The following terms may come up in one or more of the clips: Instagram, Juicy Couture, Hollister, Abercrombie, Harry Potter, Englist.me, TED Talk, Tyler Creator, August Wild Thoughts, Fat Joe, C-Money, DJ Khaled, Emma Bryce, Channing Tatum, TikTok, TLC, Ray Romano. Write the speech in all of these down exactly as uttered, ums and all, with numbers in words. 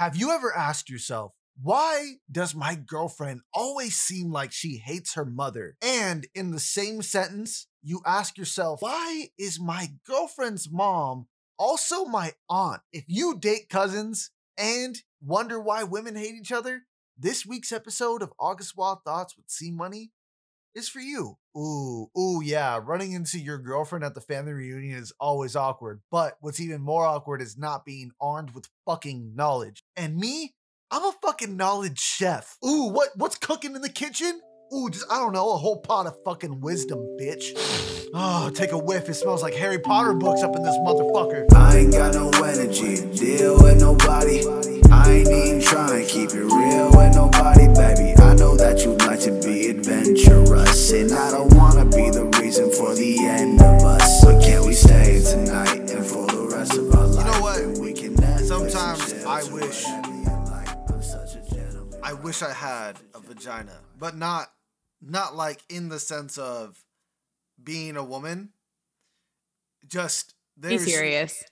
Have you ever asked yourself, why does my girlfriend always seem like she hates her mother? And in the same sentence, you ask yourself, why is my girlfriend's mom also my aunt? If you date cousins and wonder why women hate each other, this week's episode of August Wild Thoughts with C-Money is for you. Ooh, ooh, yeah, running into your girlfriend at the family reunion is always awkward, but what's even more awkward is not being armed with fucking knowledge. And me? I'm a fucking knowledge chef. Ooh, what, what's cooking in the kitchen? Ooh, just, I don't know, a whole pot of fucking wisdom, bitch. Oh, take a whiff, it smells like Harry Potter books up in this motherfucker. I ain't got no energy, deal with nobody. I ain't even trying, keep it real with nobody, baby. I know that you'd like to be adventurous, and I don't wanna be the reason for the end of us. But can we stay tonight and for the rest of our life? You know what, we can sometimes I wish... I wish I had a vagina, but not, not like in the sense of being a woman. Just there's... Be serious.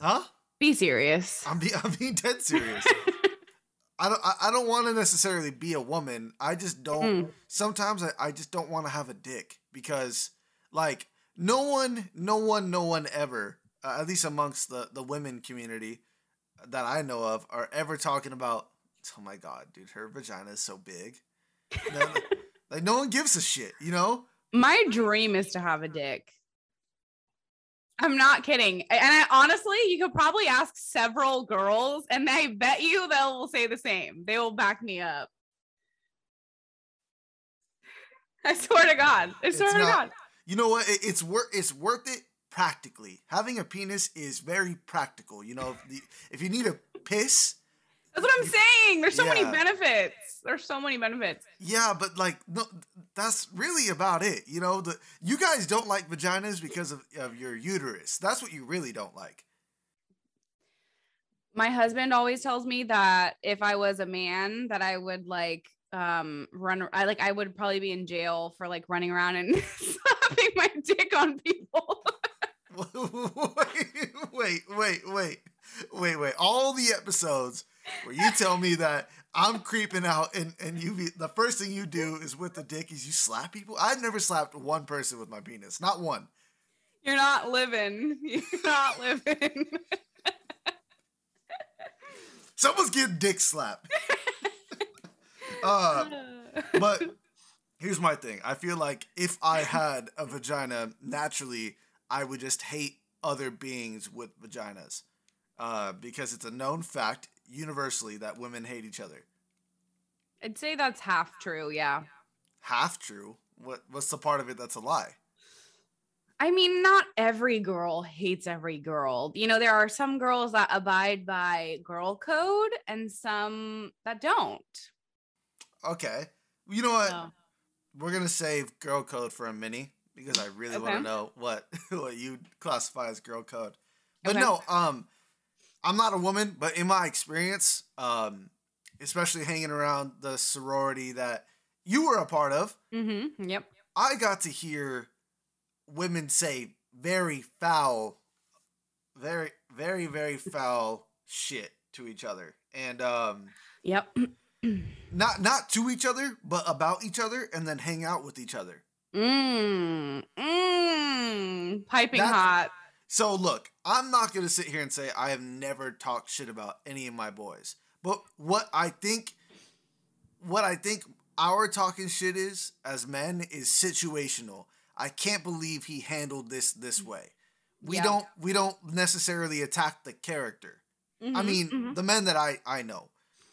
Huh? Be serious. I'm, be, I'm being dead serious. I don't, I, I don't want to necessarily be a woman. I just don't, mm. sometimes I, I just don't want to have a dick because like no one, no one, no one ever, uh, at least amongst the, the women community that I know of, are ever talking about, oh my God, dude, her vagina is so big. No, like, no one gives a shit, you know? My dream is to have a dick. I'm not kidding. And I, honestly, you could probably ask several girls, and I bet you they'll say the same. They will back me up. I swear to God. I swear it's to not, God. You know what? It, it's, wor- it's worth it practically. Having a penis is very practical. You know, if, the, if you need a piss... That's what I'm saying. There's so yeah. many benefits. There's so many benefits. Yeah, but like, no, that's really about it. You know, the you guys don't like vaginas because of, of your uterus. That's what you really don't like. My husband always tells me that if I was a man, that I would like um run. I like I would probably be in jail for like running around and slapping my dick on people. wait, wait, wait, wait, wait! All the episodes where you tell me that I'm creeping out and, and you be, the first thing you do is with the dick is you slap people. I've never slapped one person with my penis. Not one. You're not living. You're not living. Someone's getting dick slapped. uh, but here's my thing. I feel like if I had a vagina naturally, I would just hate other beings with vaginas. Uh, because it's a known fact universally that women hate each other. I'd say that's half true, yeah. Half true? What? What's the part of it that's a lie? I mean, not every girl hates every girl. You know, there are some girls that abide by girl code and some that don't. Okay. You know what? So. We're going to save girl code for a mini because I really okay. want to know what, what you classify as girl code. But okay. no, um... I'm not a woman, but in my experience, um, especially hanging around the sorority that you were a part of, mm-hmm. yep. I got to hear women say very foul, very, very, very foul shit to each other. And um, yep, not not to each other, but about each other, and then hang out with each other. Mmm, mmm, piping That's- hot. So look, I'm not going to sit here and say I have never talked shit about any of my boys. But what I think what I think our talking shit is as men is situational. I can't believe he handled this this way. We yeah. don't we don't necessarily attack the character. Mm-hmm, I mean, mm-hmm. the men that I I know.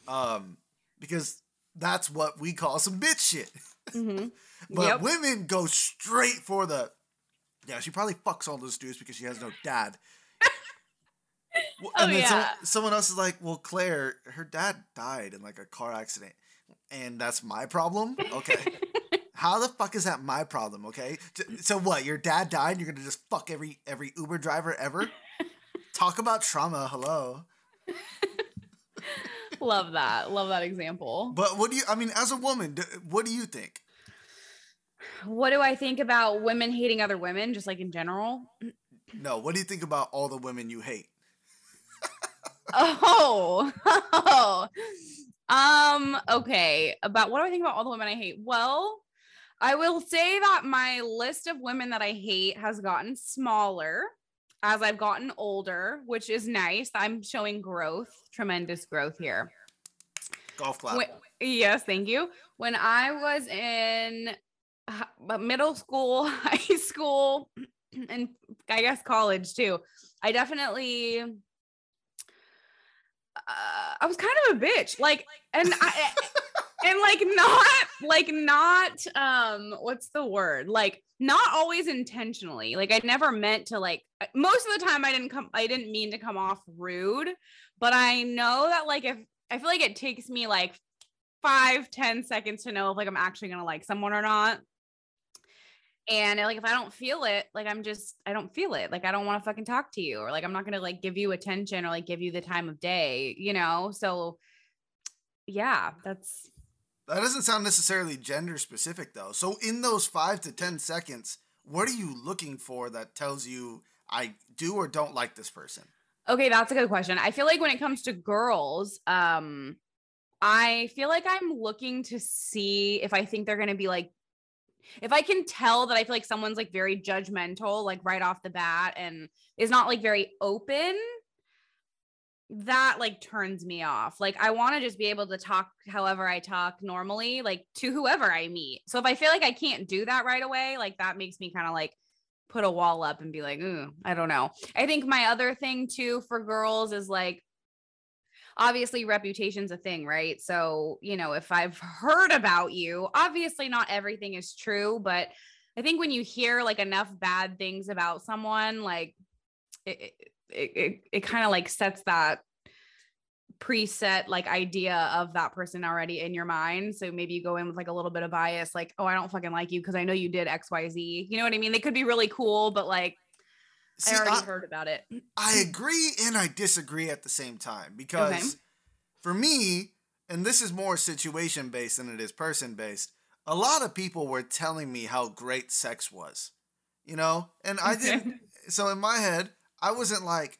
Um because that's what we call some bitch shit. Mm-hmm. But yep. women go straight for the yeah, she probably fucks all those dudes because she has no dad. well, oh, and then yeah. someone, someone else is like, well, Claire, her dad died in like a car accident. And that's my problem? Okay. How the fuck is that my problem? Okay. So what? Your dad died and you're going to just fuck every, every Uber driver ever? Talk about trauma. Hello. Love that. Love that example. But what do you, I mean, as a woman, what do you think? What do I think about women hating other women, just like in general? No, what do you think about all the women you hate? oh, Um, okay. About what do I think about all the women I hate? Well, I will say that my list of women that I hate has gotten smaller as I've gotten older, which is nice. I'm showing growth, tremendous growth here. Golf clap. When, yes, thank you. When I was in middle school, high school, and I guess college too, I definitely, uh, I was kind of a bitch. Like, and I, and like not, like not, um, what's the word? Like not always intentionally. Like I never meant to, like, most of the time I didn't come, I didn't mean to come off rude, but I know that, like, if, I feel like it takes me like five, ten seconds to know if like I'm actually going to like someone or not. And like, if I don't feel it, like, I'm just, I don't feel it. Like, I don't want to fucking talk to you, or like, I'm not going to like give you attention or like give you the time of day, you know? So yeah, that's. That doesn't sound necessarily gender specific though. So in those five to ten seconds, what are you looking for that tells you I do or don't like this person? Okay. That's a good question. I feel like when it comes to girls, um, I feel like I'm looking to see if I think they're going to be like, if I can tell that I feel like someone's like very judgmental, like right off the bat, and is not like very open, that like turns me off. Like I want to just be able to talk however I talk normally, like to whoever I meet. So if I feel like I can't do that right away, like that makes me kind of like put a wall up and be like, ooh, I don't know. I think my other thing too for girls is like, obviously reputation's a thing, right? So, you know, if I've heard about you, obviously not everything is true, but I think when you hear like enough bad things about someone, like it, it, it, it kind of like sets that preset like idea of that person already in your mind. So maybe you go in with like a little bit of bias, like, oh, I don't fucking like you because I know you did X, Y, Z. You know what I mean? They could be really cool, but like, See, I already I, heard about it. I agree and I disagree at the same time because okay. for me, and this is more situation-based than it is person-based, a lot of people were telling me how great sex was, you know? And I didn't, so in my head, I wasn't like,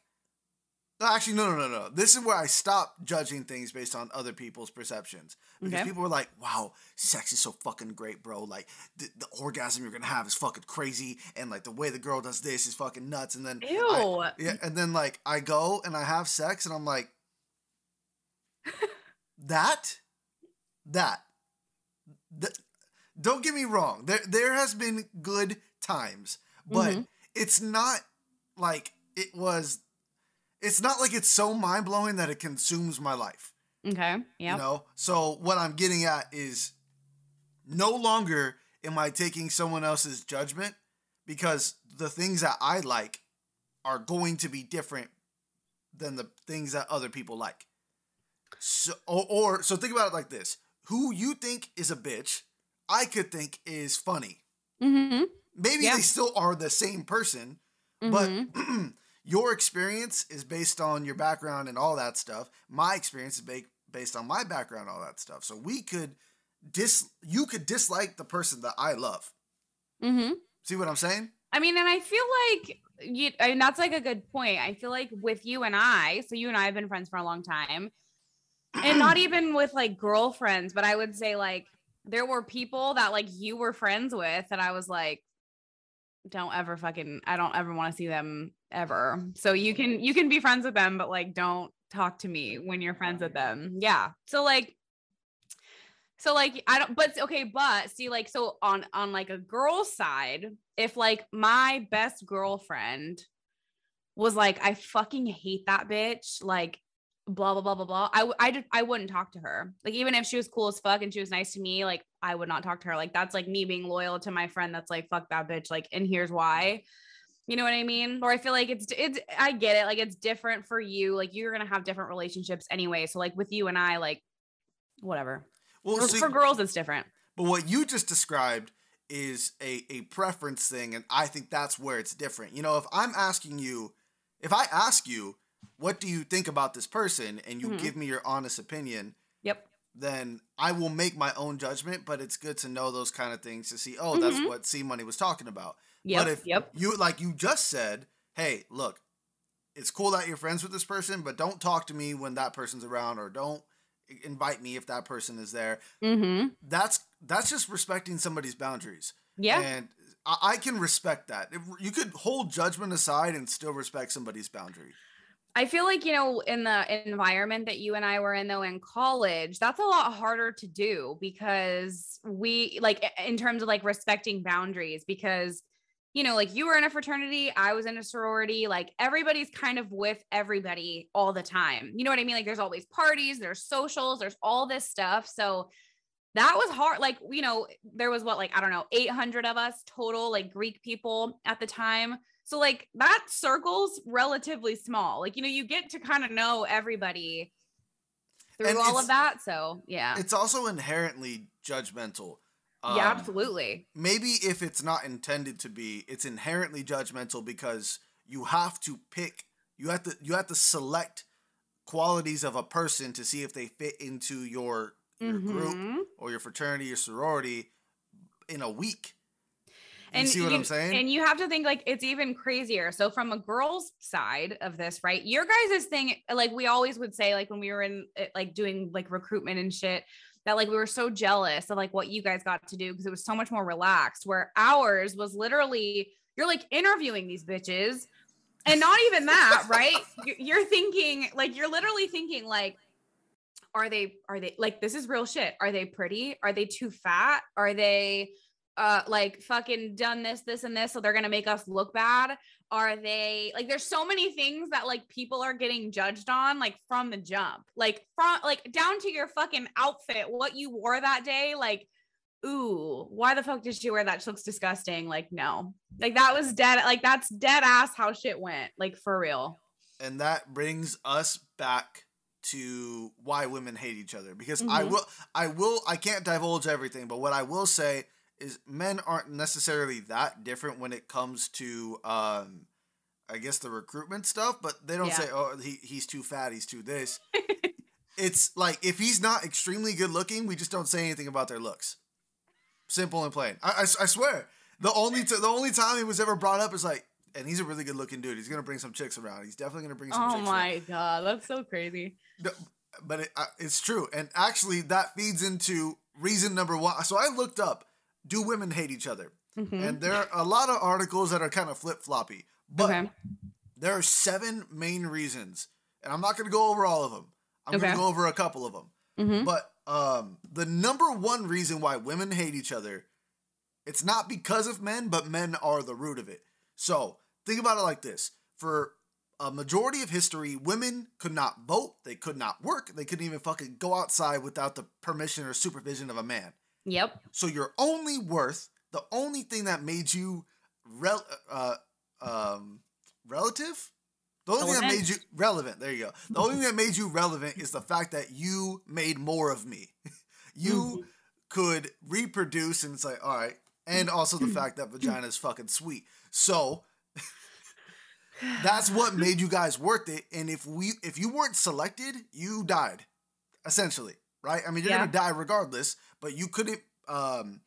actually, no, no, no, no. This is where I stopped judging things based on other people's perceptions. Because okay. people were like, wow, sex is so fucking great, bro. Like, the, the orgasm you're going to have is fucking crazy. And, like, the way the girl does this is fucking nuts. And then, ew. I, yeah, and then like, I go and I have sex and I'm like, that? That? Th- don't get me wrong. There, there has been good times. But mm-hmm. it's not like it was... It's not like it's so mind-blowing that it consumes my life. Okay, yeah. You know? So what I'm getting at is no longer am I taking someone else's judgment because the things that I like are going to be different than the things that other people like. So, or, or so think about it like this. Who you think is a bitch, I could think is funny. Mm-hmm. Maybe yeah. they still are the same person, mm-hmm. but... Your experience is based on your background and all that stuff. My experience is ba- based on my background and all that stuff. So we could dis you could dislike the person that I love. Mm-hmm. See what I'm saying? I mean, and I feel like you, I mean, that's like a good point. I feel like with you and I, so you and I have been friends for a long time, and not even with like girlfriends, but I would say like there were people that like you were friends with that I was like, don't ever fucking, I don't ever want to see them ever. So you can, you can be friends with them, but like, don't talk to me when you're friends with them. Yeah. So like, so like, I don't, but okay. But see, like, so on, on like a girl's side, if like my best girlfriend was like, I fucking hate that bitch, like blah, blah, blah, blah, blah. I, I, just, I wouldn't talk to her. Like, even if she was cool as fuck and she was nice to me, like I would not talk to her. Like, that's like me being loyal to my friend. That's like, fuck that bitch. Like, and here's why, you know what I mean? Or I feel like it's, it's, I get it. Like, it's different for you. Like, you're going to have different relationships anyway. So like with you and I, like whatever. Well, for, so, for girls, it's different. But what you just described is a, a preference thing. And I think that's where it's different. You know, if I'm asking you, if I ask you, what do you think about this person? And you mm-hmm. give me your honest opinion. Yep. Then I will make my own judgment, but it's good to know those kind of things to see, oh, mm-hmm. that's what C-Money was talking about. Yep. But if yep. you, like you just said, hey, look, it's cool that you're friends with this person, but don't talk to me when that person's around, or don't invite me if that person is there. Mm-hmm. That's that's just respecting somebody's boundaries. Yeah. And I, I can respect that. If you could hold judgment aside and still respect somebody's boundary. I feel like, you know, in the environment that you and I were in, though, in college, that's a lot harder to do because we like in terms of like respecting boundaries, because, you know, like you were in a fraternity, I was in a sorority, like everybody's kind of with everybody all the time. You know what I mean? Like there's always parties, there's socials, there's all this stuff. So that was hard. Like, you know, there was what, like, I don't know, eight hundred of us total, like Greek people at the time. So like that circle's relatively small. Like, you know, you get to kind of know everybody through and all of that. So yeah. It's also inherently judgmental. Um, yeah, absolutely. Maybe if it's not intended to be, it's inherently judgmental because you have to pick, you have to, you have to select qualities of a person to see if they fit into your your mm-hmm. group or your fraternity or sorority in a week. You and see what you, I'm saying? And you have to think like it's even crazier. So from a girl's side of this, right? Your guys' thing, like we always would say, like when we were in like doing like recruitment and shit, that like we were so jealous of like what you guys got to do because it was so much more relaxed, where ours was literally you're like interviewing these bitches and not even that, right? You're thinking like you're literally thinking like, Are they, are they like, this is real shit. Are they pretty? Are they too fat? Are they uh, like fucking done this, this, and this? So they're going to make us look bad. Are they like, there's so many things that like people are getting judged on, like from the jump, like from like down to your fucking outfit, what you wore that day. Like, ooh, why the fuck did she wear that? She looks disgusting. Like, no, like that was dead. Like that's dead ass how shit went, like for real. And that brings us back to why women hate each other, because mm-hmm. I will, I will, I can't divulge everything, but what I will say is men aren't necessarily that different when it comes to, um, I guess the recruitment stuff, but they don't yeah. say, oh, he, he's too fat, he's too this. It's like, if he's not extremely good looking, we just don't say anything about their looks. Simple and plain. I, I, I swear the only, t- the only time it was ever brought up is like, and he's a really good looking dude. He's going to bring some chicks around. He's definitely going to bring some oh chicks around. Oh my God. That's so crazy. No, but it, uh, it's true. And actually that feeds into reason number one. So I looked up, do women hate each other? Mm-hmm. And there are a lot of articles that are kind of flip floppy, but okay. there are seven main reasons. And I'm not going to go over all of them. I'm okay. going to go over a couple of them. Mm-hmm. But um, the number one reason why women hate each other, it's not because of men, but men are the root of it. So think about it like this. For a majority of history, women could not vote. They could not work. They couldn't even fucking go outside without the permission or supervision of a man. Yep. So your only worth, the only thing that made you rel- uh, um, relative, the only relevant. thing that made you relevant, there you go. The only thing that made you relevant is the fact that you made more of me. You could reproduce and it's like, all right. And also the fact that vagina is fucking sweet. So that's what made you guys worth it. And if we, if you weren't selected, you died, essentially, right? I mean, you're yeah. gonna die regardless, but you couldn't um,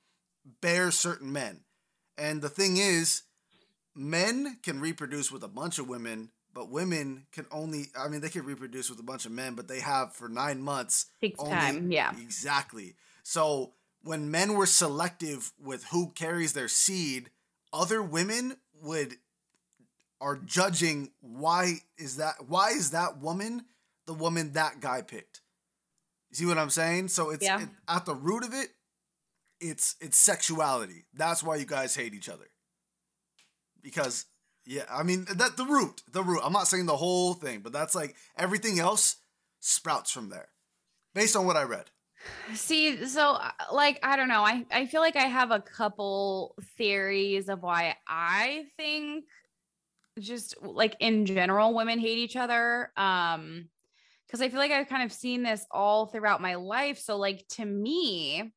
bear certain men. And the thing is, men can reproduce with a bunch of women, but women can only, I mean, they can reproduce with a bunch of men, but they have for nine months. Takes only, time, yeah. Exactly. So when men were selective with who carries their seed, other women would are judging why is that why is that woman the woman that guy picked? You see what I'm saying? So it's yeah. it, at the root of it, it's it's sexuality. That's why you guys hate each other. Because yeah, I mean that the root, the root. I'm not saying the whole thing, but that's like everything else sprouts from there, based on what I read. See, so like, I don't know. I, I feel like I have a couple theories of why I think just like in general, women hate each other. Um, cause I feel like I've kind of seen this all throughout my life. So like, to me,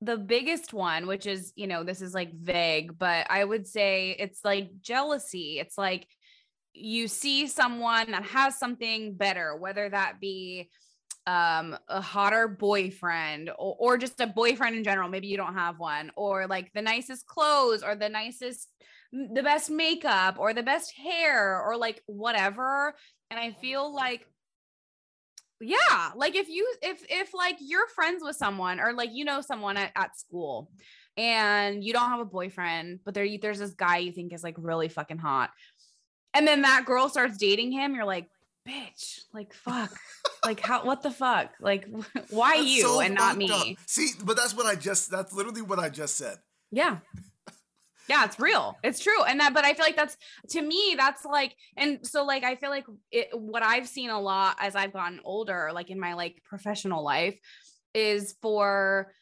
the biggest one, which is, you know, this is like vague, but I would say it's like jealousy. It's like you see someone that has something better, whether that be Um, a hotter boyfriend or, or just a boyfriend in general. Maybe you don't have one, or like the nicest clothes or the nicest, the best makeup or the best hair or like whatever. And I feel like Yeah. Like if you, if, if like you're friends with someone or like, you know, someone at, at school and you don't have a boyfriend, but there, there's this guy you think is like really fucking hot. And then that girl starts dating him. You're like, bitch, like, fuck, like how, what the fuck? Like why that's you so and not me? Up. See, but that's what I just, that's literally what I just said. Yeah. Yeah, it's real. It's true. And that, but I feel like that's, to me, that's like, and so like, I feel like it, what I've seen a lot as I've gotten older, like in my like professional life is for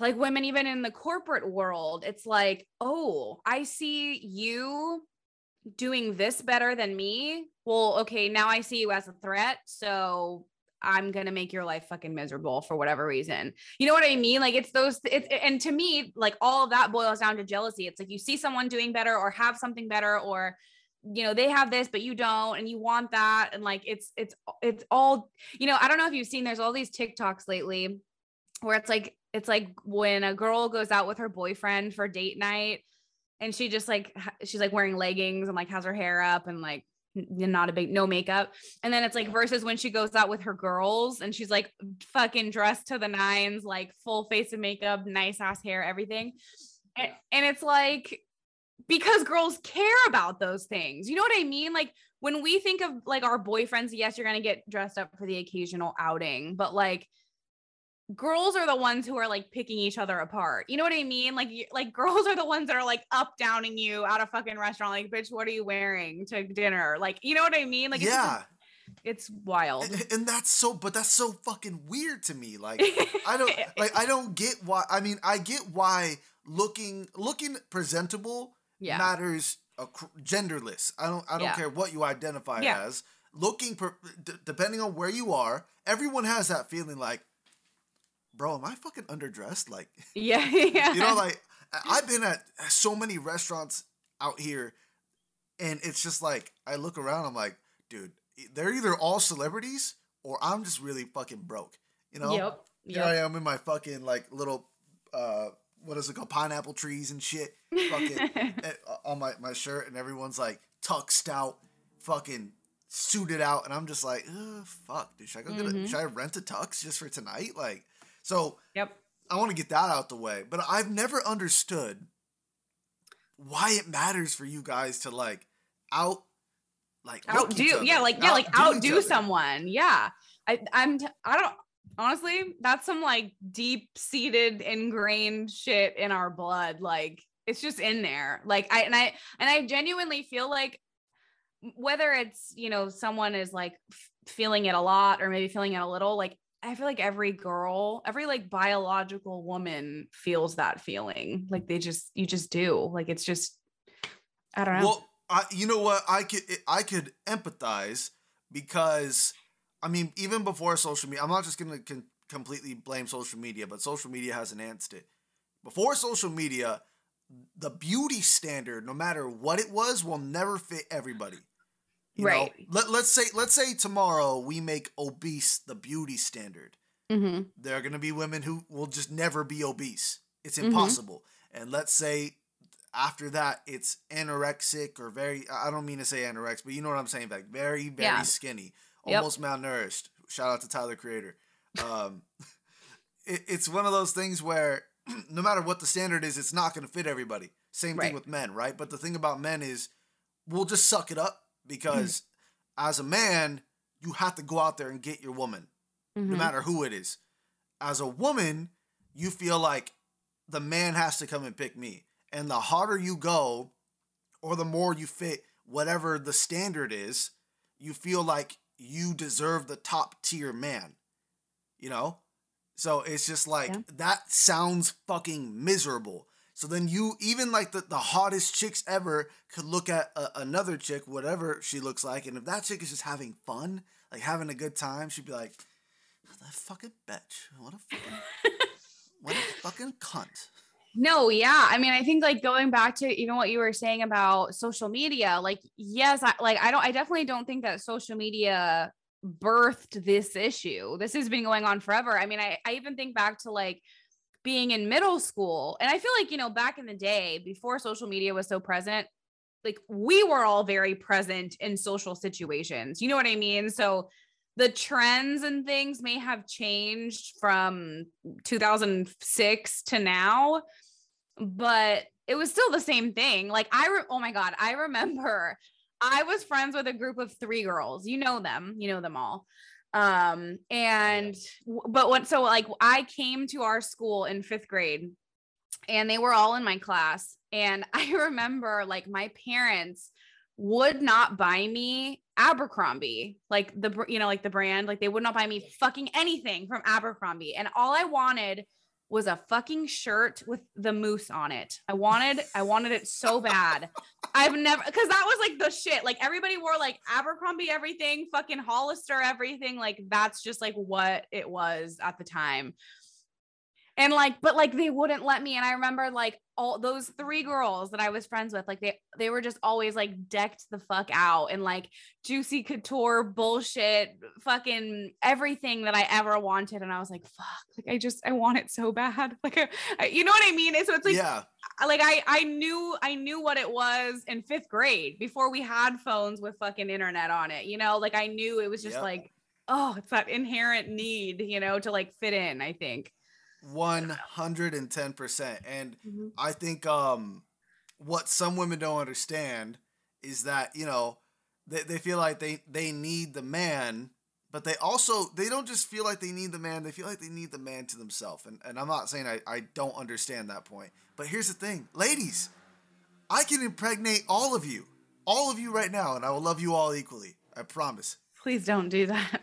like women, even in the corporate world, it's like, oh, I see you doing this better than me. Well, okay. Now I see you as a threat. So I'm going to make your life fucking miserable for whatever reason. You know what I mean? Like it's those, it's, and to me, like all of that boils down to jealousy. It's like, you see someone doing better or have something better, or, you know, they have this, but you don't, and you want that. And like, it's, it's, it's all, you know, I don't know if you've seen, there's all these TikToks lately where it's like, it's like when a girl goes out with her boyfriend for date night and she just like, she's like wearing leggings and like has her hair up and like, not a big, no makeup. And then it's like versus when she goes out with her girls and she's like fucking dressed to the nines, like full face of makeup, nice ass hair, everything. And, and it's like, because girls care about those things. You know what I mean? Like when we think of like our boyfriends, yes, you're going to get dressed up for the occasional outing, but like girls are the ones who are like picking each other apart. You know what I mean? Like, like girls are the ones that are like up downing you out of fucking restaurant. Like, bitch, what are you wearing to dinner? Like, you know what I mean? Like, yeah, it's, just, it's wild. And, and that's so, but that's so fucking weird to me. Like, I don't, like, I don't get why. I mean, I get why looking, looking presentable yeah. matters uh, genderless. I don't, I don't yeah. care what you identify yeah. as. Looking, per, d- depending on where you are, everyone has that feeling like, bro, am I fucking underdressed? Like, yeah, yeah. You know, like I've been at so many restaurants out here and it's just like, I look around, I'm like, dude, they're either all celebrities or I'm just really fucking broke. You know, yep, yep. Here I am in my fucking like little, uh, what is it called? Pineapple trees and shit fucking on my, my shirt. And everyone's like tuxed out, fucking suited out. And I'm just like, oh, fuck, dude, should I go mm-hmm. get a, should I rent a tux just for tonight? Like, So yep. I want to get that out the way, but I've never understood why it matters for you guys to like out, like outdo, yeah, like yeah, like outdo someone, yeah. I, I'm, t- I don't honestly. That's some like deep seated, ingrained shit in our blood. Like it's just in there. Like I and I and I genuinely feel like whether it's you know someone is like f- feeling it a lot or maybe feeling it a little, like. I feel like every girl, every like biological woman feels that feeling. Like they just, you just do. Like it's just, I don't know. Well, I, you know what? I could, I could empathize because, I mean, even before social media, I'm not just going to con- completely blame social media, but social media has enhanced it. Before social media, the beauty standard, no matter what it was, will never fit everybody. You right. know, let, let's say, let's say tomorrow we make obese the beauty standard. Mm-hmm. There are going to be women who will just never be obese. It's impossible. Mm-hmm. And let's say after that, it's anorexic or very, I don't mean to say anorexic, but you know what I'm saying? Like very, very yeah. skinny, almost yep. malnourished. Shout out to Tyler Creator. Um, it, it's one of those things where no matter what the standard is, it's not going to fit everybody. Same right. thing with men, right? But the thing about men is we'll just suck it up. Because mm-hmm. as a man, you have to go out there and get your woman, mm-hmm. no matter who it is. As a woman, you feel like the man has to come and pick me. And the harder you go, or the more you fit whatever the standard is, you feel like you deserve the top tier man, you know? So it's just like, yeah. that sounds fucking miserable. So then you, even like the, the hottest chicks ever could look at a, another chick, whatever she looks like. And if that chick is just having fun, like having a good time, she'd be like, that fucking bitch. What a fucking, what a fucking cunt. No, yeah. I mean, I think like going back to, you know, what you were saying about social media, like, yes, I, like, I don't, I definitely don't think that social media birthed this issue. This has been going on forever. I mean, I, I even think back to like, being in middle school. And I feel like, you know, back in the day before social media was so present, like we were all very present in social situations. You know what I mean? So the trends and things may have changed from two thousand six to now, but it was still the same thing. Like I, re- oh my God, I remember I was friends with a group of three girls, you know them, you know them all. Um, and, but what, so like I came to our school in fifth grade and they were all in my class. And I remember like my parents would not buy me Abercrombie, like the, you know, like the brand, like they would not buy me fucking anything from Abercrombie. And all I wanted was a fucking shirt with the moose on it. I wanted, I wanted it so bad. I've never, cause that was like the shit. Like everybody wore like Abercrombie, everything, fucking Hollister, everything. Like that's just like what it was at the time. And like, but like, they wouldn't let me. And I remember like all those three girls that I was friends with, like they, they were just always like decked the fuck out and like Juicy Couture bullshit, fucking everything that I ever wanted. And I was like, fuck, like, I just, I want it so bad. Like, I, I, you know what I mean? And so it's like, yeah. Like I, I knew, I knew what it was in fifth grade before we had phones with fucking internet on it, you know, like I knew it was just yep. like, oh, it's that inherent need, you know, to like fit in, I think. one hundred ten percent. And mm-hmm. I think um, what some women don't understand is that, you know, they, they feel like they, they need the man, but they also, they don't just feel like they need the man. They feel like they need the man to themselves. And, and I'm not saying I, I don't understand that point, but here's the thing, ladies, I can impregnate all of you, all of you right now. And I will love you all equally. I promise. Please don't do that.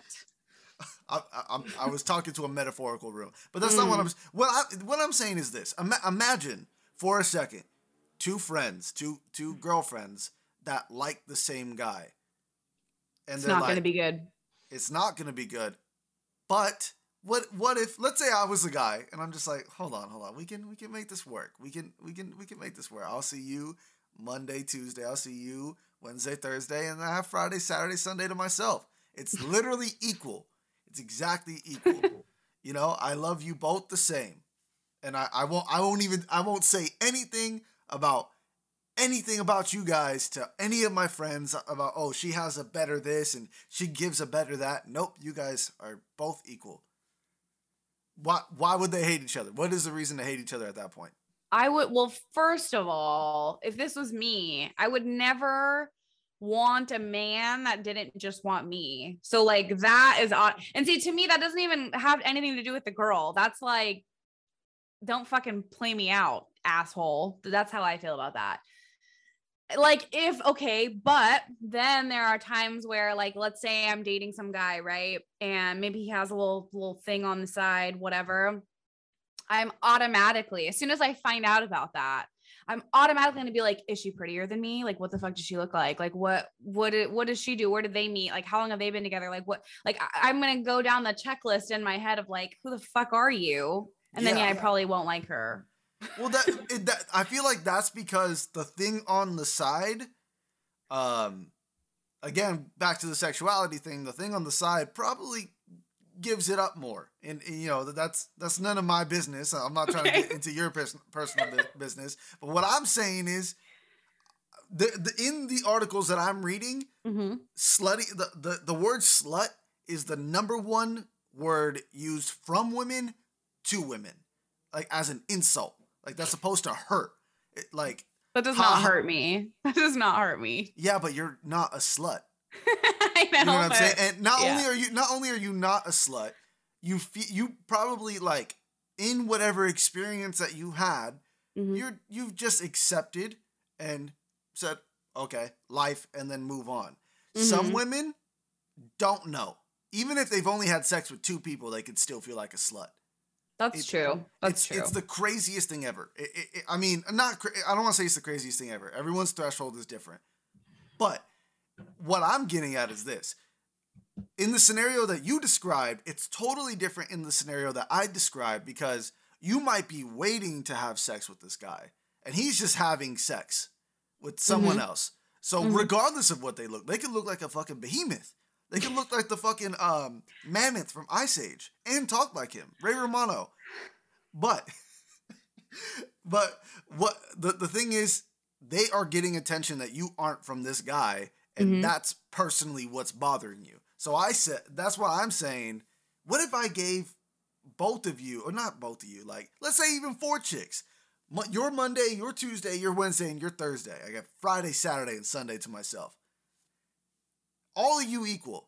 I, I, I was talking to a metaphorical room, but that's mm. not what I'm, what, I, what I'm saying is this. Ima- imagine for a second, two friends, two, two girlfriends that like the same guy. And it's not like, going to be good. It's not going to be good. But what, what if, let's say I was a guy and I'm just like, hold on, hold on. We can, we can make this work. We can, we can, we can make this work. I'll see you Monday, Tuesday. I'll see you Wednesday, Thursday. And I have Friday, Saturday, Sunday to myself. It's literally equal. It's exactly equal. You know, I love you both the same. And I, I won't I won't even I won't say anything about anything about you guys to any of my friends about, oh, she has a better this and she gives a better that. Nope, you guys are both equal. Why why would they hate each other? What is the reason to hate each other at that point? I would well, first of all, if this was me, I would never want a man that didn't just want me. So like that is odd. And see, to me, that doesn't even have anything to do with the girl. That's like, don't fucking play me out, asshole. That's how I feel about that. Like if, okay, but then there are times where like, let's say I'm dating some guy, right? And maybe he has a little, little thing on the side, whatever. I'm automatically, as soon as I find out about that, I'm automatically going to be like, is she prettier than me? Like, what the fuck does she look like? Like, what, what, what does she do? Where did they meet? Like, how long have they been together? Like, what, like, I, I'm going to go down the checklist in my head of like, who the fuck are you? And then, yeah, yeah I probably won't like her. Well, that, it, that, I feel like that's because the thing on the side, um, again, back to the sexuality thing, the thing on the side probably gives it up more. And, and you know, that's that's none of my business. I'm not trying okay. to get into your pers- personal b- business. But what I'm saying is the, the in the articles that I'm reading, mm-hmm. slutty the, the, the word slut is the number one word used from women to women, like as an insult. Like that's supposed to hurt. It, like that does ha- not hurt me. That does not hurt me. Yeah, but you're not a slut. I know, you know what I'm saying? And not yeah. only are you not only are you not a slut, you fe- you probably like in whatever experience that you had, mm-hmm. you're you've just accepted and said, okay, life, and then move on. Mm-hmm. Some women don't know. Even if they've only had sex with two people, they could still feel like a slut. That's it, true. That's it's, true. It's the craziest thing ever. It, it, it, I mean, not. Cra- I don't want to say it's the craziest thing ever. Everyone's threshold is different, but what I'm getting at is this. In the scenario that you described, it's totally different in the scenario that I described because you might be waiting to have sex with this guy and he's just having sex with someone mm-hmm. else. So mm-hmm. regardless of what they look, they could look like a fucking behemoth. They could look like the fucking um, mammoth from Ice Age and talk like him, Ray Romano. But, but what the, the thing is, they are getting attention that you aren't from this guy. And mm-hmm. that's personally what's bothering you. So I said, that's why I'm saying, what if I gave both of you, or not both of you, like, let's say even four chicks, your Monday, your Tuesday, your Wednesday, and your Thursday. I got Friday, Saturday, and Sunday to myself. All of you equal.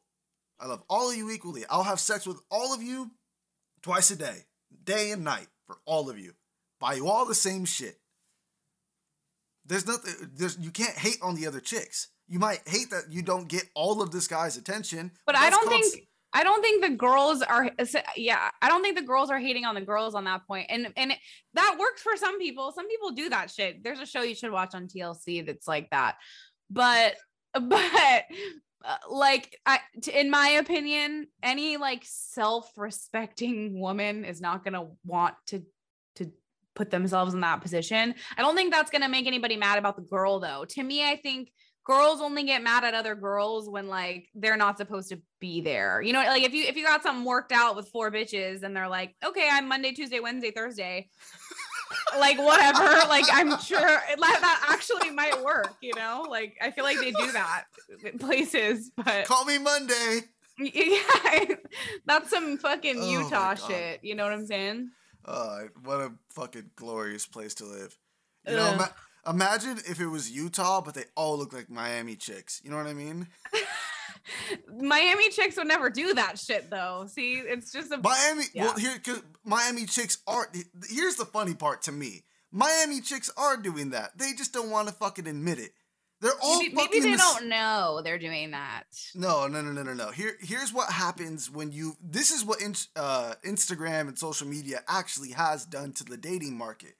I love all of you equally. I'll have sex with all of you twice a day, day and night, for all of you. Buy you all the same shit. There's nothing, there's, you can't hate on the other chicks. You might hate that you don't get all of this guy's attention. But, but I don't called... think, I don't think the girls are, yeah, I don't think the girls are hating on the girls on that point. And, and it, that works for some people. Some people do that shit. There's a show you should watch on T L C that's like that. But, but... Uh, like, I, t- in my opinion, any like self-respecting woman is not going to want to, to put themselves in that position. I don't think that's going to make anybody mad about the girl though. To me, I think girls only get mad at other girls when like, they're not supposed to be there. You know, like if you, if you got something worked out with four bitches and they're like, okay, I'm Monday, Tuesday, Wednesday, Thursday, like whatever, like I'm sure that actually might work, you know, like I feel like they do that in places. But call me Monday. Yeah, that's some fucking oh Utah shit, you know what I'm saying? Uh what a fucking glorious place to live, you know. Ima- imagine if it was Utah but they all look like Miami chicks, you know what I mean? Miami chicks would never do that shit though. See, it's just a Miami. Yeah. Well, here, cause Miami chicks are. Here's the funny part to me. Miami chicks are doing that. They just don't want to fucking admit it. They're all maybe, fucking. Maybe they don't s- know they're doing that. No, no, no, no, no, no. Here, here's what happens when you. This is what in, uh, Instagram and social media actually has done to the dating market.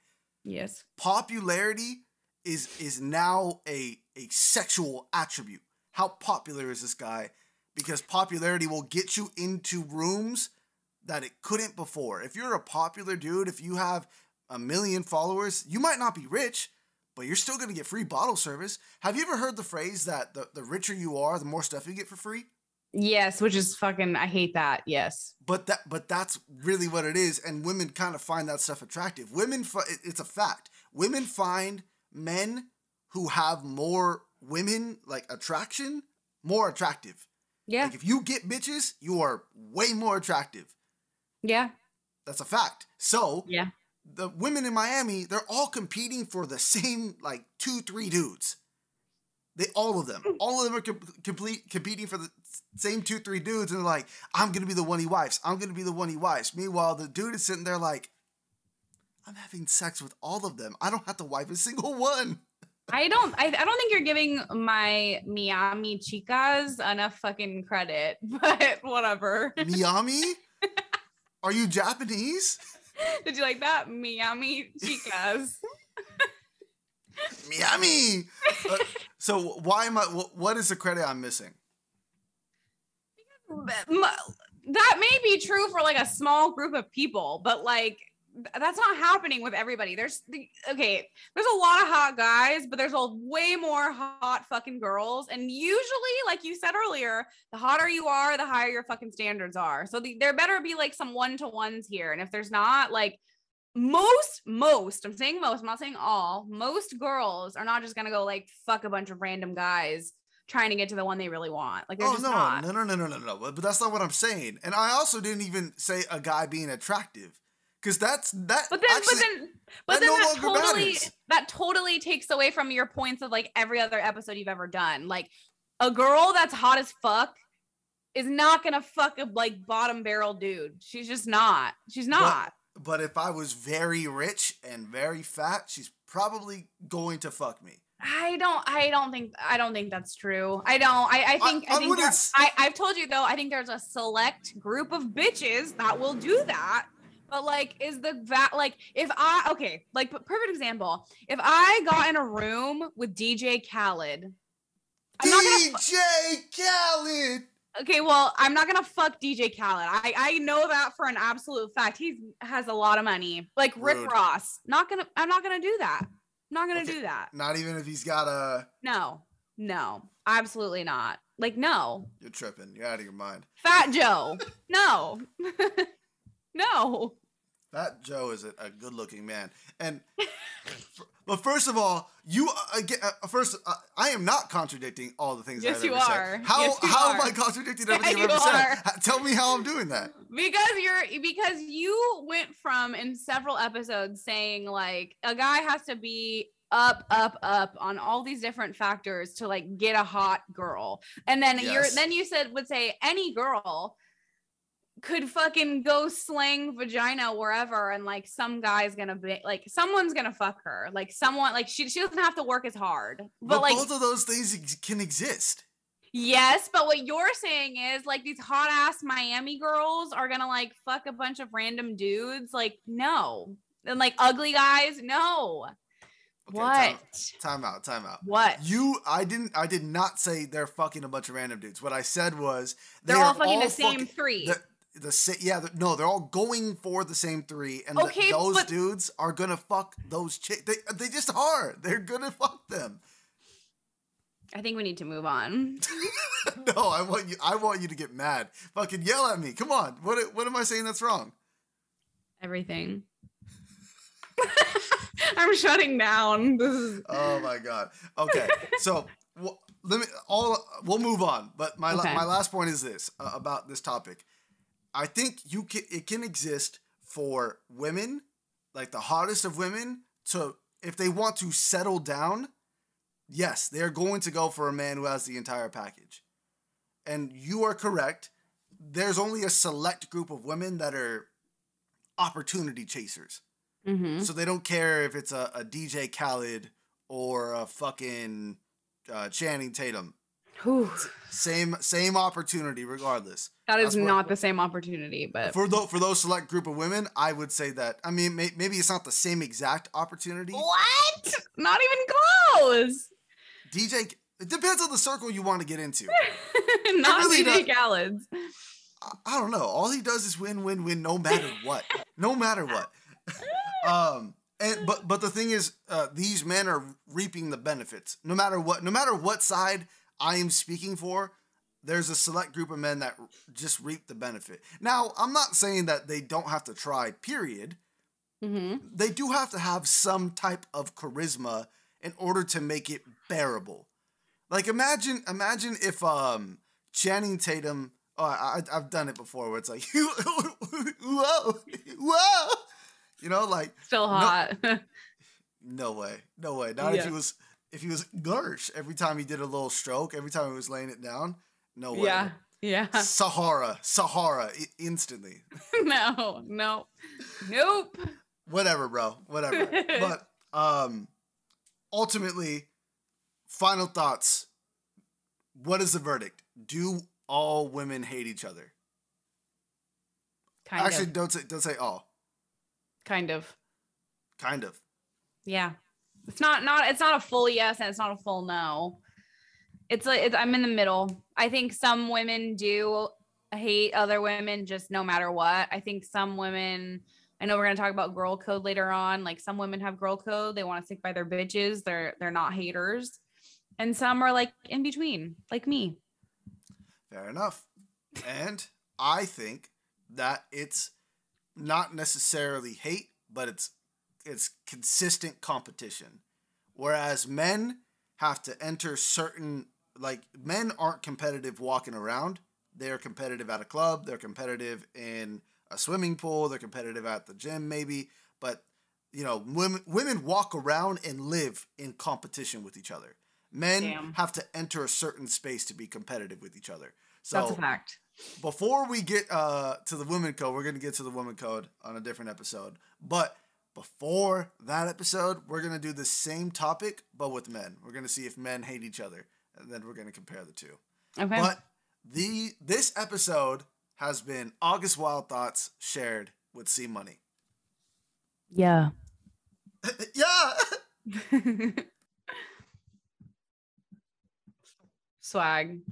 Yes. Popularity is is now a a sexual attribute. How popular is this guy? Because popularity will get you into rooms that it couldn't before. If you're a popular dude, if you have a million followers, you might not be rich, but you're still going to get free bottle service. Have you ever heard the phrase that the, the richer you are, the more stuff you get for free? Yes, which is fucking, I hate that. Yes. But that, but that's really what it is. And women kind of find that stuff attractive. Women, it's a fact. Women find men who have more women like attraction more attractive. Yeah, like if you get bitches, you are way more attractive. Yeah, that's a fact. So yeah, the women in Miami, they're all competing for the same like two three dudes. They all of them all of them are comp- complete competing for the same two three dudes, and they're like, I'm gonna be the one he wives, I'm gonna be the one he wives. Meanwhile the dude is sitting there like, I'm having sex with all of them, I don't have to wife a single one. I don't, I, I don't think you're giving my Miami chicas enough fucking credit, but whatever. Miami? Are you Japanese? Did you like that? Miami chicas. Miami. uh, so why am I, what is the credit I'm missing? That may be true for like a small group of people, but like, that's not happening with everybody. There's the, okay. There's a lot of hot guys, but there's a way more hot fucking girls. And usually, like you said earlier, the hotter you are, the higher your fucking standards are. So the, there better be like some one-to-ones here. And if there's not, like most, most, I'm saying most, I'm not saying all, most girls are not just going to go like fuck a bunch of random guys trying to get to the one they really want. Like, they're oh, just no, not. no, no, no, no, no, no. But that's not what I'm saying. And I also didn't even say a guy being attractive. Cause that's that. But then, actually, but then, but that then no that totally matters. That totally takes away from your points of like every other episode you've ever done. Like a girl that's hot as fuck is not gonna fuck a like bottom barrel dude. She's just not. She's not. But, but if I was very rich and very fat, she's probably going to fuck me. I don't. I don't think. I don't think that's true. I don't. I. I think. I, I, I think. There, I, I've told you though. I think there's a select group of bitches that will do that. But like, is the va- like if I, okay, like perfect example. If I got in a room with D J Khaled, I'm D J not gonna fu- Khaled. Okay, well, I'm not gonna fuck D J Khaled. I, I know that for an absolute fact. He has a lot of money. Like Rick Rude. Ross, not gonna. I'm not gonna do that. I'm not gonna okay. do that. Not even if he's got a. No, no, absolutely not. Like no. You're tripping. You're out of your mind. Fat Joe. No. No. Fat Joe is a, a good-looking man. And but first of all, you uh, get, uh, first uh, I am not contradicting all the things yes, that I've ever said. How, yes, you how are. How am I contradicting everything yes, I've ever said? Tell me how I'm doing that. Because you're because you went from in several episodes saying like a guy has to be up, up, up on all these different factors to like get a hot girl. And then yes. you're then you said would say any girl could fucking go slang vagina wherever, and like some guy's gonna be like someone's gonna fuck her, like someone like she she doesn't have to work as hard. But, but like both of those things can exist. Yes, but what you're saying is like these hot ass Miami girls are gonna like fuck a bunch of random dudes. Like no, and like ugly guys, no. Okay, what? Time, time out, time out. What? You, I didn't, I did not say they're fucking a bunch of random dudes. What I said was they're they all fucking all the same fucking, three. The, The yeah, the, no, they're all going for the same three, and okay, the, those but- dudes are gonna fuck those chicks. They they just are. They're gonna fuck them. I think we need to move on. No, I want you. I want you to get mad. Fucking yell at me. Come on. What what am I saying that's wrong? Everything. I'm shutting down. This is... Oh my god. Okay, so. Well, let me. All we'll move on. But my okay. my last point is this uh, about this topic. I think you can, it can exist for women, like the hottest of women, to if they want to settle down, yes, they're going to go for a man who has the entire package. And you are correct. There's only a select group of women that are opportunity chasers. Mm-hmm. So they don't care if it's a, a D J Khaled or a fucking uh, Channing Tatum. Whew. Same same opportunity regardless. That is what, not the same opportunity, but for those for those select group of women, I would say that. I mean, may, maybe it's not the same exact opportunity. What? Not even close. D J, it depends on the circle you want to get into. Not really D J Khaled. I, I don't know. All he does is win, win, win, no matter what, no matter what. um. And, but but the thing is, uh, these men are reaping the benefits, no matter what, no matter what side I am speaking for, there's a select group of men that just reap the benefit. Now, I'm not saying that they don't have to try, period. Mm-hmm. They do have to have some type of charisma in order to make it bearable. Like, imagine imagine if um, Channing Tatum... Oh, I, I've done it before where it's like, whoa, whoa. You know, like... Still hot. No, no way. No way. Not yeah. if he was... If he was gersh every time he did a little stroke, every time he was laying it down, no way. Yeah, yeah. Sahara, Sahara, I- instantly. no, no, nope. Whatever, bro. Whatever. But um, ultimately, final thoughts. What is the verdict? Do all women hate each other? Kind Actually, of. don't say don't say all. Kind of. Kind of. Yeah. It's not, not, it's not a full yes and it's not a full no. It's like, it's, I'm in the middle. I think some women do hate other women just no matter what. I think some women, I know we're going to talk about girl code later on. Like some women have girl code. They want to stick by their bitches. They're, they're not haters. And some are like in between, like me. Fair enough. And I think that it's not necessarily hate, but it's It's consistent competition, whereas men have to enter certain, like men aren't competitive walking around. They're competitive at a club. They're competitive in a swimming pool. They're competitive at the gym, maybe. But, you know, women, women walk around and live in competition with each other. Men Damn. have to enter a certain space to be competitive with each other. So that's a fact. Before we get uh, to the woman code, we're going to get to the woman code on a different episode. But before that episode, we're going to do the same topic, but with men. We're going to see if men hate each other, and then we're going to compare the two. Okay. But the this episode has been August Wild Thoughts shared with C-Money. Yeah. yeah! Swag.